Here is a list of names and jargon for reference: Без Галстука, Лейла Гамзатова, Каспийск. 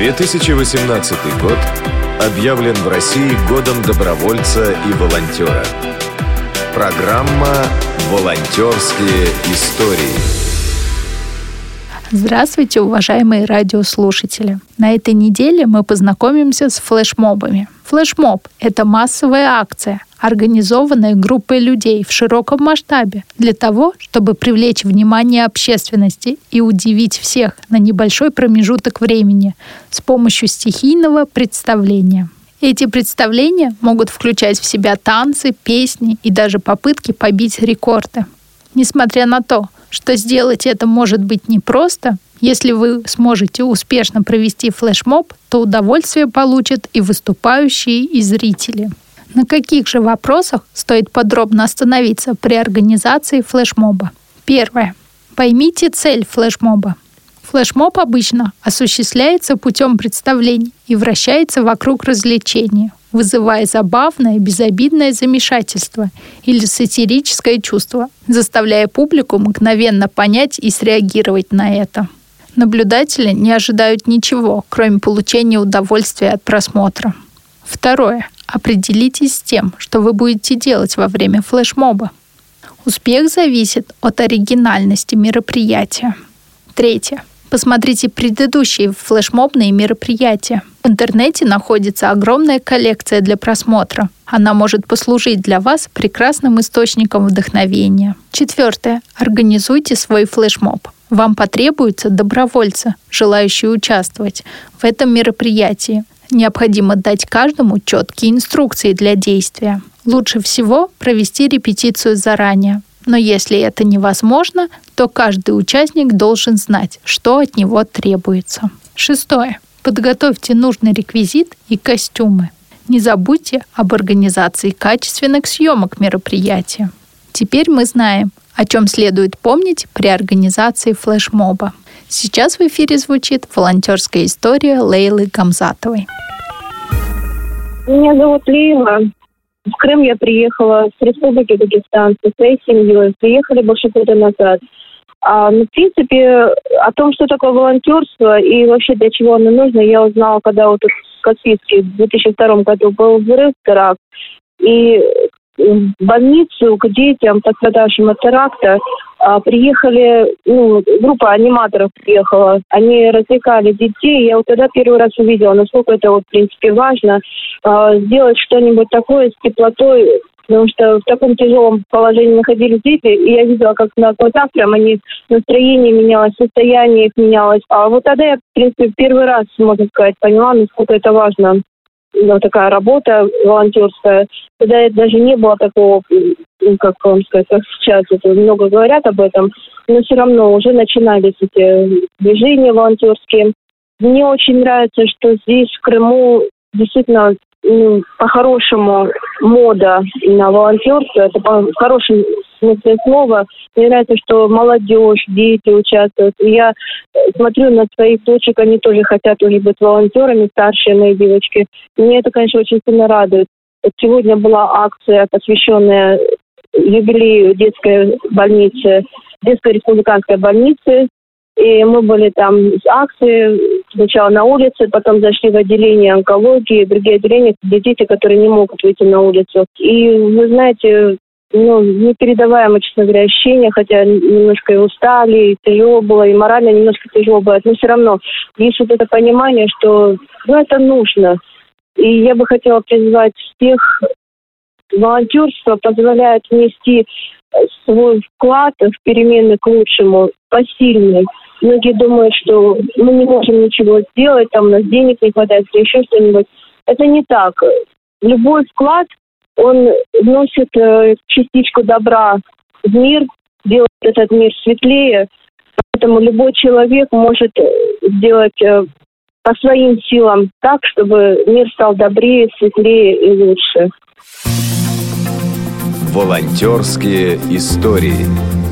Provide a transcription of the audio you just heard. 2018 год объявлен в России годом добровольца и волонтера. Программа «Волонтёрские истории». Здравствуйте, уважаемые радиослушатели! На этой неделе мы познакомимся с флешмобами. Флешмоб – это массовая акция, организованная группой людей в широком масштабе для того, чтобы привлечь внимание общественности и удивить всех на небольшой промежуток времени с помощью стихийного представления. Эти представления могут включать в себя танцы, песни и даже попытки побить рекорды. Несмотря на то, что сделать это может быть непросто, если вы сможете успешно провести флешмоб, то удовольствие получат и выступающие, и зрители. На каких же вопросах стоит подробно остановиться при организации флешмоба? Первое. Поймите цель флешмоба. Флешмоб обычно осуществляется путем представлений и вращается вокруг развлечения, вызывая забавное, безобидное замешательство или сатирическое чувство, заставляя публику мгновенно понять и среагировать на это. Наблюдатели не ожидают ничего, кроме получения удовольствия от просмотра. Второе. Определитесь с тем, что вы будете делать во время флешмоба. Успех зависит от оригинальности мероприятия. Третье. Посмотрите предыдущие флешмобные мероприятия. В интернете находится огромная коллекция для просмотра. Она может послужить для вас прекрасным источником вдохновения. Четвертое. Организуйте свой флешмоб. Вам потребуются добровольцы, желающие участвовать в этом мероприятии. Необходимо дать каждому четкие инструкции для действия. Лучше всего провести репетицию заранее. Но если это невозможно, то каждый участник должен знать, что от него требуется. Шестое. Подготовьте нужный реквизит и костюмы. Не забудьте об организации качественных съемок мероприятия. Теперь мы знаем, о чем следует помнить при организации флешмоба. Сейчас в эфире звучит волонтерская история Лейлы Гамзатовой. Меня зовут Лейла. В Крым я приехала с Республики Дагестан со своей семьей. Приехали больше года назад. В принципе, о том, что такое волонтерство и вообще для чего оно нужно, я узнала, когда вот в Каспийске в 2002 году был взрыв, теракт. И в больницу к детям, пострадавшим от теракта, приехали, группа аниматоров приехала. Они развлекали детей. Я вот тогда первый раз увидела, насколько это, в принципе, важно сделать что-нибудь такое с теплотой, потому что в таком тяжелом положении находились дети, и я видела, как на глазах прям они настроение менялось, состояние их менялось. А вот тогда я, в принципе, первый раз, можно сказать, поняла, насколько это важно. Вот такая работа волонтерская. Тогда это даже не было такого, как вам сказать, как сейчас. Это много говорят об этом, но все равно уже начинались эти движения волонтерские. Мне очень нравится, что здесь, в Крыму, действительно, по-хорошему мода на волонтерство, это в хорошем смысле слова. Мне нравится, что молодежь, дети участвуют. И я смотрю на своих дочек, они тоже хотят уже быть волонтерами, старшие мои девочки. И меня это, конечно, очень сильно радует. Сегодня была акция, посвященная юбилею детской больницы, детской республиканской больницы. И мы были там с акцией, сначала на улице, потом зашли в отделение онкологии, другие отделения, где дети, которые не могут выйти на улицу. И, вы знаете, непередаваемое, честно говоря, ощущение, хотя немножко и устали, и тяжело было, и морально немножко тяжело было, но все равно есть вот это понимание, что это нужно. И я бы хотела призвать всех, волонтерство позволяет внести свой вклад в перемены к лучшему, посильный. Многие думают, что мы не можем ничего сделать, там у нас денег не хватает, или еще что-нибудь. Это не так. Любой вклад, он вносит частичку добра в мир, делает этот мир светлее. Поэтому любой человек может сделать по своим силам так, чтобы мир стал добрее, светлее и лучше. Волонтерские истории.